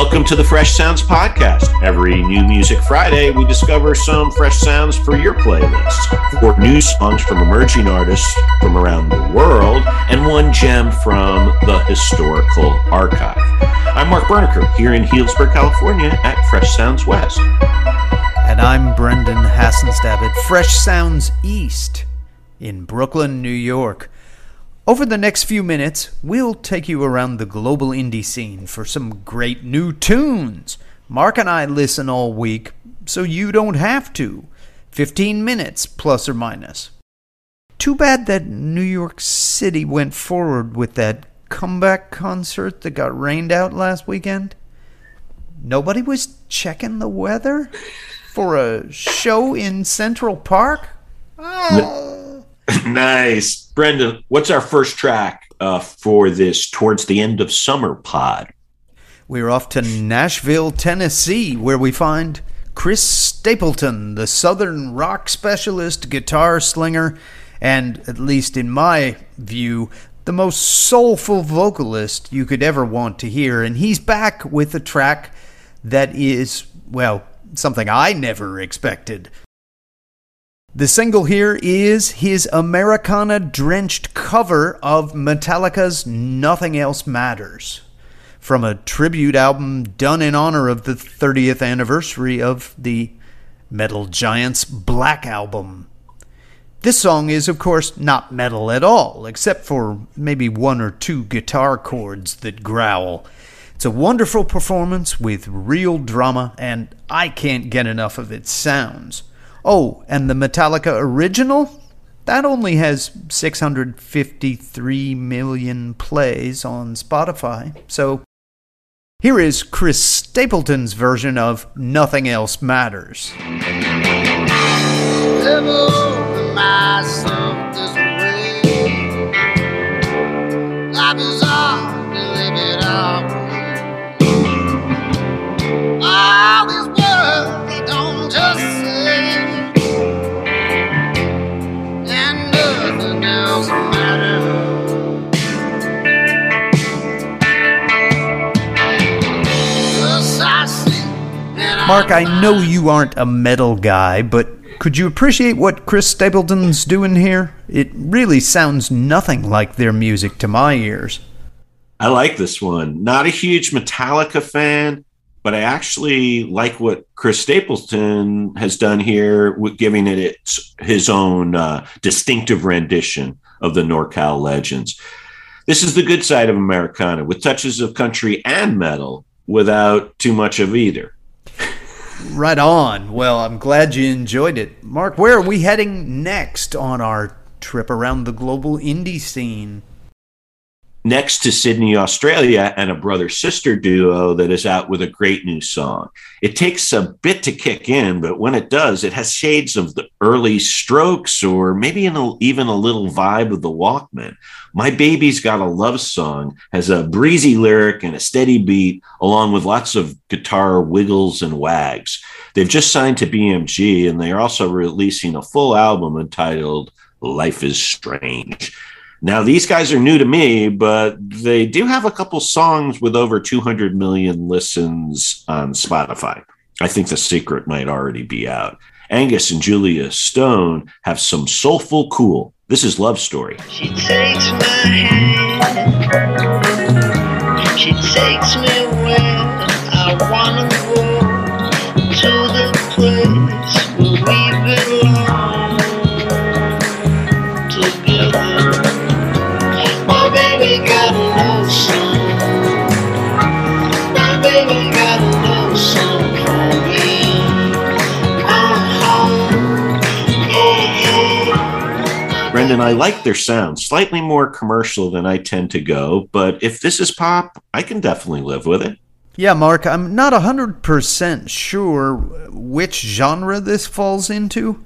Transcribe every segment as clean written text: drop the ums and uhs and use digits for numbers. Welcome to the Fresh Sounds Podcast. Every New Music Friday, we discover some fresh sounds for your playlist. 4 new songs from emerging artists from around the world, and 1 gem from the historical archive. I'm Mark Berneker, here in Healdsburg, California at Fresh Sounds West. And I'm Brendan Hassenstab at Fresh Sounds East in Brooklyn, New York. Over the next few minutes, we'll take you around the global indie scene for some great new tunes. Mark and I listen all week, so you don't have to. 15 minutes, plus or minus. Too bad that New York City went forward with that comeback concert that got rained out last weekend. Nobody was checking the weather for a show in Central Park? Oh. Nice. Brenda, what's our first track for this Towards the End of Summer pod? We're off to Nashville, Tennessee, where we find Chris Stapleton, the Southern rock specialist, guitar slinger, and, at least in my view, the most soulful vocalist you could ever want to hear. And he's back with a track that is, well, something I never expected. The single here is his Americana-drenched cover of Metallica's Nothing Else Matters, from a tribute album done in honor of the 30th anniversary of the metal giant's Black Album. This song is, of course, not metal at all, except for maybe 1 or 2 guitar chords that growl. It's a wonderful performance with real drama, and I can't get enough of its sounds. Oh, and the Metallica original? That only has 653 million plays on Spotify. So here is Chris Stapleton's version of Nothing Else Matters. Devil, myself this way. Life is hard to live it up. All these words don't just say. Mark, I know you aren't a metal guy, but could you appreciate what Chris Stapleton's doing here? It really sounds nothing like their music to my ears. I like this one. Not a huge Metallica fan, but I actually like what Chris Stapleton has done here with giving it his own distinctive rendition of the NorCal legends. This is the good side of Americana, with touches of country and metal without too much of either. Right on. Well, I'm glad you enjoyed it. Mark, where are we heading next on our trip around the global indie scene? Next to Sydney, Australia, and a brother-sister duo that is out with a great new song. It takes a bit to kick in, but when it does, it has shades of the early Strokes or maybe even a little vibe of the Walkmen. My Baby's Got a Love Song has a breezy lyric and a steady beat, along with lots of guitar wiggles and wags. They've just signed to BMG, and they are also releasing a full album entitled Life is Strange. Now, these guys are new to me, but they do have a couple songs with over 200 million listens on Spotify. I think the secret might already be out. Angus and Julia Stone have some soulful cool. This is Love Story. She takes my hand. She takes me where I want to go, to the place where we belong. And I like their sound, slightly more commercial than I tend to go, but if this is pop, I can definitely live with it. Yeah, Mark, I'm not 100% sure which genre this falls into.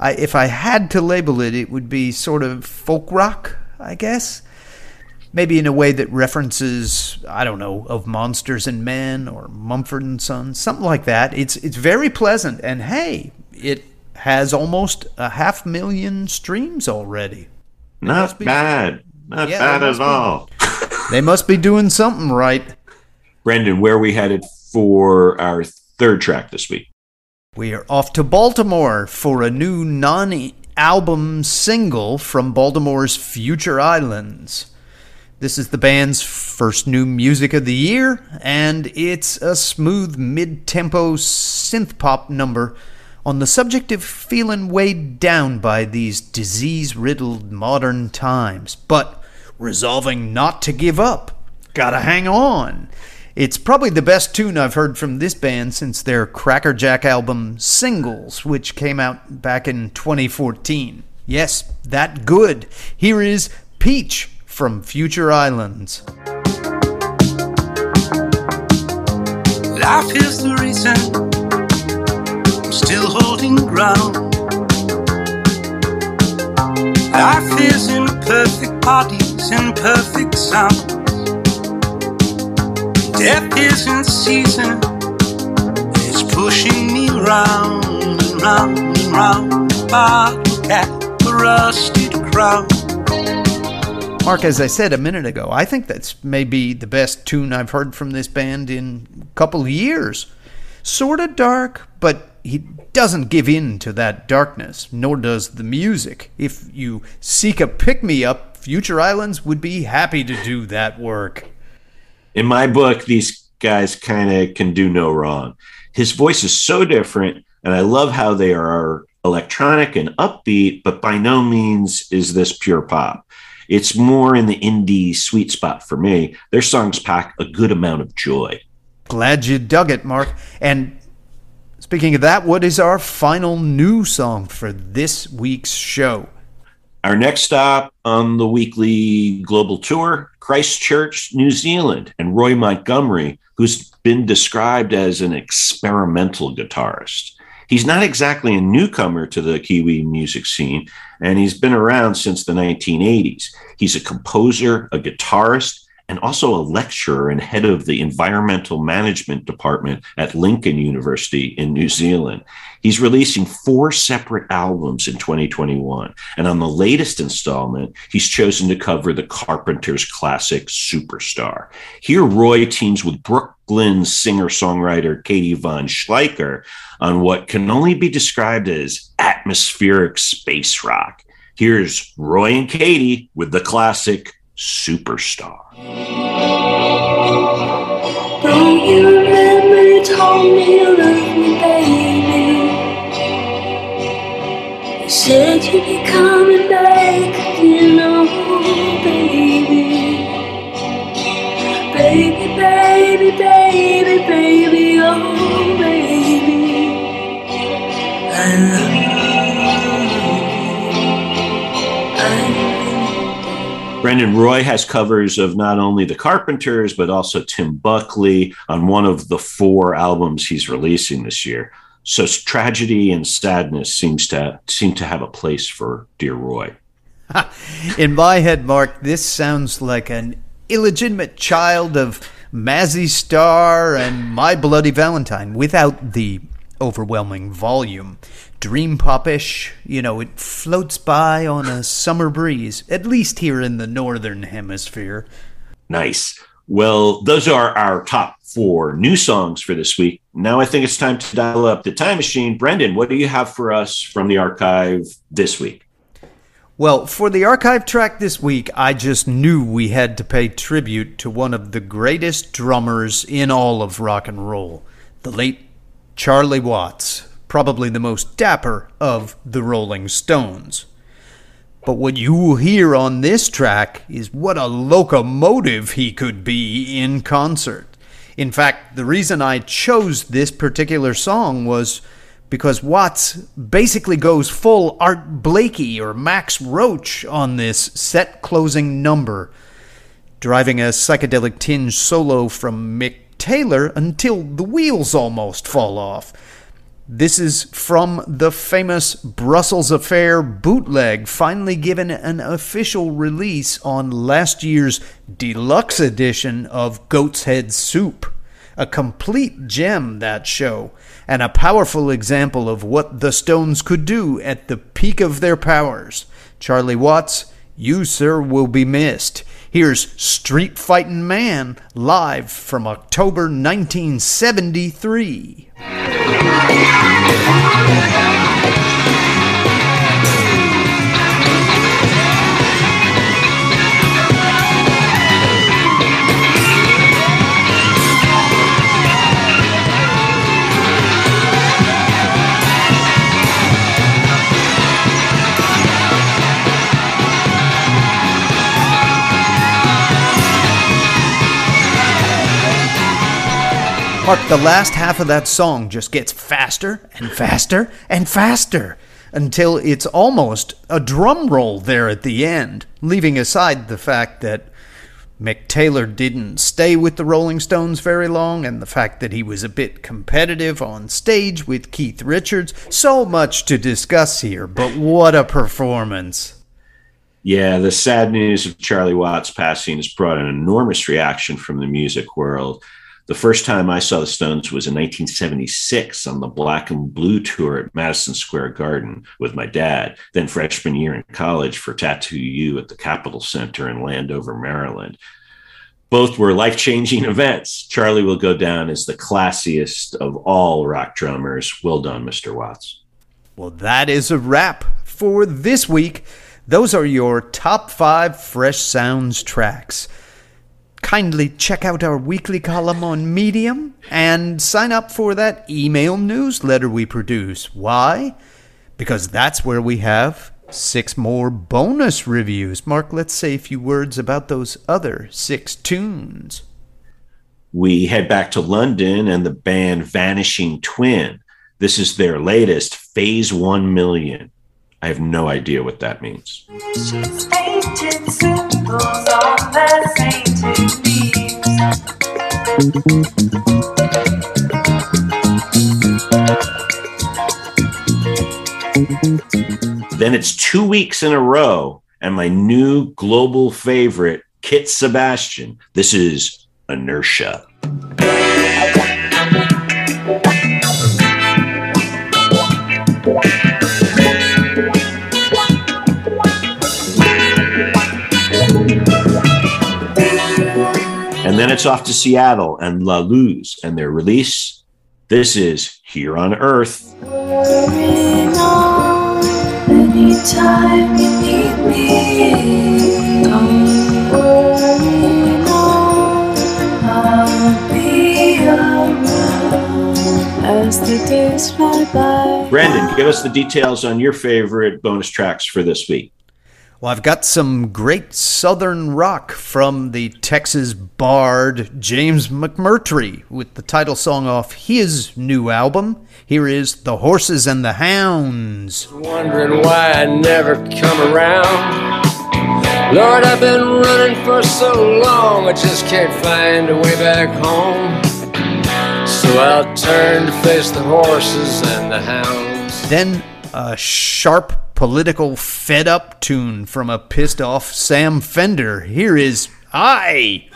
If I had to label it, it would be sort of folk rock, I guess. Maybe in a way that references, I don't know, of Monsters and Men or Mumford and Sons, something like that. It's very pleasant, and hey, it has almost 500,000 streams already. Not bad. Not bad at all. They must be doing something right. Brendan, where are we headed for our third track this week? We are off to Baltimore for a new non-album single from Baltimore's Future Islands. This is the band's first new music of the year, and it's a smooth mid-tempo synth-pop number on the subject of feeling weighed down by these disease-riddled modern times, but resolving not to give up. Gotta hang on. It's probably the best tune I've heard from this band since their Crackerjack album, Singles, which came out back in 2014. Yes, that good. Here is Peach from Future Islands. Life is the reason still holding ground. Life is imperfect bodies, imperfect sounds. Death is in season, it's pushing me round and round and round, back at the rusted crown. Mark, as I said a minute ago, I think that's maybe the best tune I've heard from this band in a couple of years. Sort of dark, but he doesn't give in to that darkness, nor does the music. If you seek a pick-me-up, Future Islands would be happy to do that work. In my book, these guys kind of can do no wrong. His voice is so different, and I love how they are electronic and upbeat, but by no means is this pure pop. It's more in the indie sweet spot for me. Their songs pack a good amount of joy. Glad you dug it, Mark. And speaking of that, what is our final new song for this week's show? Our next stop on the weekly global tour, Christchurch, New Zealand, and Roy Montgomery, who's been described as an experimental guitarist. He's not exactly a newcomer to the Kiwi music scene, and he's been around since the 1980s. He's a composer, a guitarist, and also a lecturer and head of the environmental management department at Lincoln University in New Zealand. He's releasing 4 separate albums in 2021. And on the latest installment, he's chosen to cover the Carpenters' classic Superstar. Here, Roy teams with Brooklyn's singer-songwriter Katie Von Schleicher on what can only be described as atmospheric space rock. Here's Roy and Katie with the classic Superstar. Don't you remember you told me you loved me, baby? You said you'd be coming back, you know, baby. Baby, baby, baby, baby, oh, baby. I love you. Brendan, Roy has covers of not only the Carpenters, but also Tim Buckley on one of the 4 albums he's releasing this year. So tragedy and sadness seem to have a place for dear Roy. In my head, Mark, this sounds like an illegitimate child of Mazzy Star and My Bloody Valentine without the overwhelming volume. Dream pop-ish, you know, it floats by on a summer breeze, at least here in the northern hemisphere. Nice. Well, those are our top 4 new songs for this week. Now I think it's time to dial up the time machine. Brendan, what do you have for us from the archive this week? Well, for the archive track this week, I just knew we had to pay tribute to one of the greatest drummers in all of rock and roll, the late Charlie Watts, probably the most dapper of the Rolling Stones. But what you will hear on this track is what a locomotive he could be in concert. In fact, the reason I chose this particular song was because Watts basically goes full Art Blakey or Max Roach on this set-closing number, driving a psychedelic tinge solo from Mick Taylor until the wheels almost fall off. This is from the famous Brussels Affair bootleg, finally given an official release on last year's deluxe edition of Goat's Head Soup. A complete gem, that show, and a powerful example of what the Stones could do at the peak of their powers. Charlie Watts, you, sir, will be missed. Here's Street Fightin' Man live from October 1973. Mark, the last half of that song just gets faster and faster and faster until it's almost a drum roll there at the end, leaving aside the fact that Mick Taylor didn't stay with the Rolling Stones very long and the fact that he was a bit competitive on stage with Keith Richards. So much to discuss here, but what a performance. Yeah, the sad news of Charlie Watts' passing has brought an enormous reaction from the music world. The first time I saw the Stones was in 1976 on the Black and Blue Tour at Madison Square Garden with my dad, then freshman year in college for Tattoo You at the Capitol Center in Landover, Maryland. Both were life-changing events. Charlie will go down as the classiest of all rock drummers. Well done, Mr. Watts. Well, that is a wrap for this week. Those are your top 5 Fresh Sounds tracks. Kindly check out our weekly column on Medium and sign up for that email newsletter we produce. Why? Because that's where we have 6 more bonus reviews. Mark, let's say a few words about those other 6 tunes. We head back to London and the band Vanishing Twin. This is their latest, Phase 1,000,000. I have no idea what that means. She's painted symbols on the painted leaves. Then it's 2 weeks in a row, and my new global favorite, Kit Sebastian. This is Inertia. And then it's off to Seattle and La Luz and their release. This is Here on Earth. Anytime you need me, don't worry now, I'll be around as the days fly by. Brandon, give us the details on your favorite bonus tracks for this week. Well, I've got some great southern rock from the Texas bard James McMurtry with the title song off his new album. Here is The Horses and the Hounds. Wondering why I never come around. Lord, I've been running for so long, I just can't find a way back home. So I'll turn to face the horses and the hounds. Then a sharp political fed-up tune from a pissed-off Sam Fender. Here is I.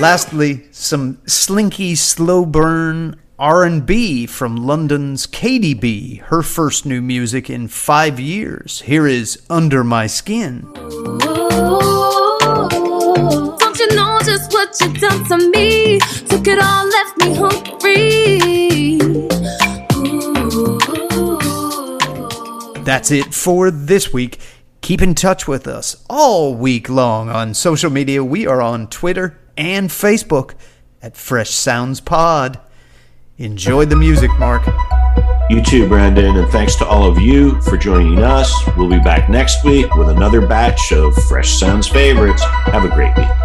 Lastly, some slinky, slow-burn R&B from London's Katie B, her first new music in 5 years. Here is Under My Skin. Ooh, don't you know just what you done to me? Took it all, left me hungry. Ooh. That's it for this week. Keep in touch with us all week long on social media. We are on Twitter and Facebook at Fresh Sounds Pod. Enjoy the music, Mark. You too, Brandon, and thanks to all of you for joining us. We'll be back next week with another batch of Fresh Sounds favorites. Have a great week.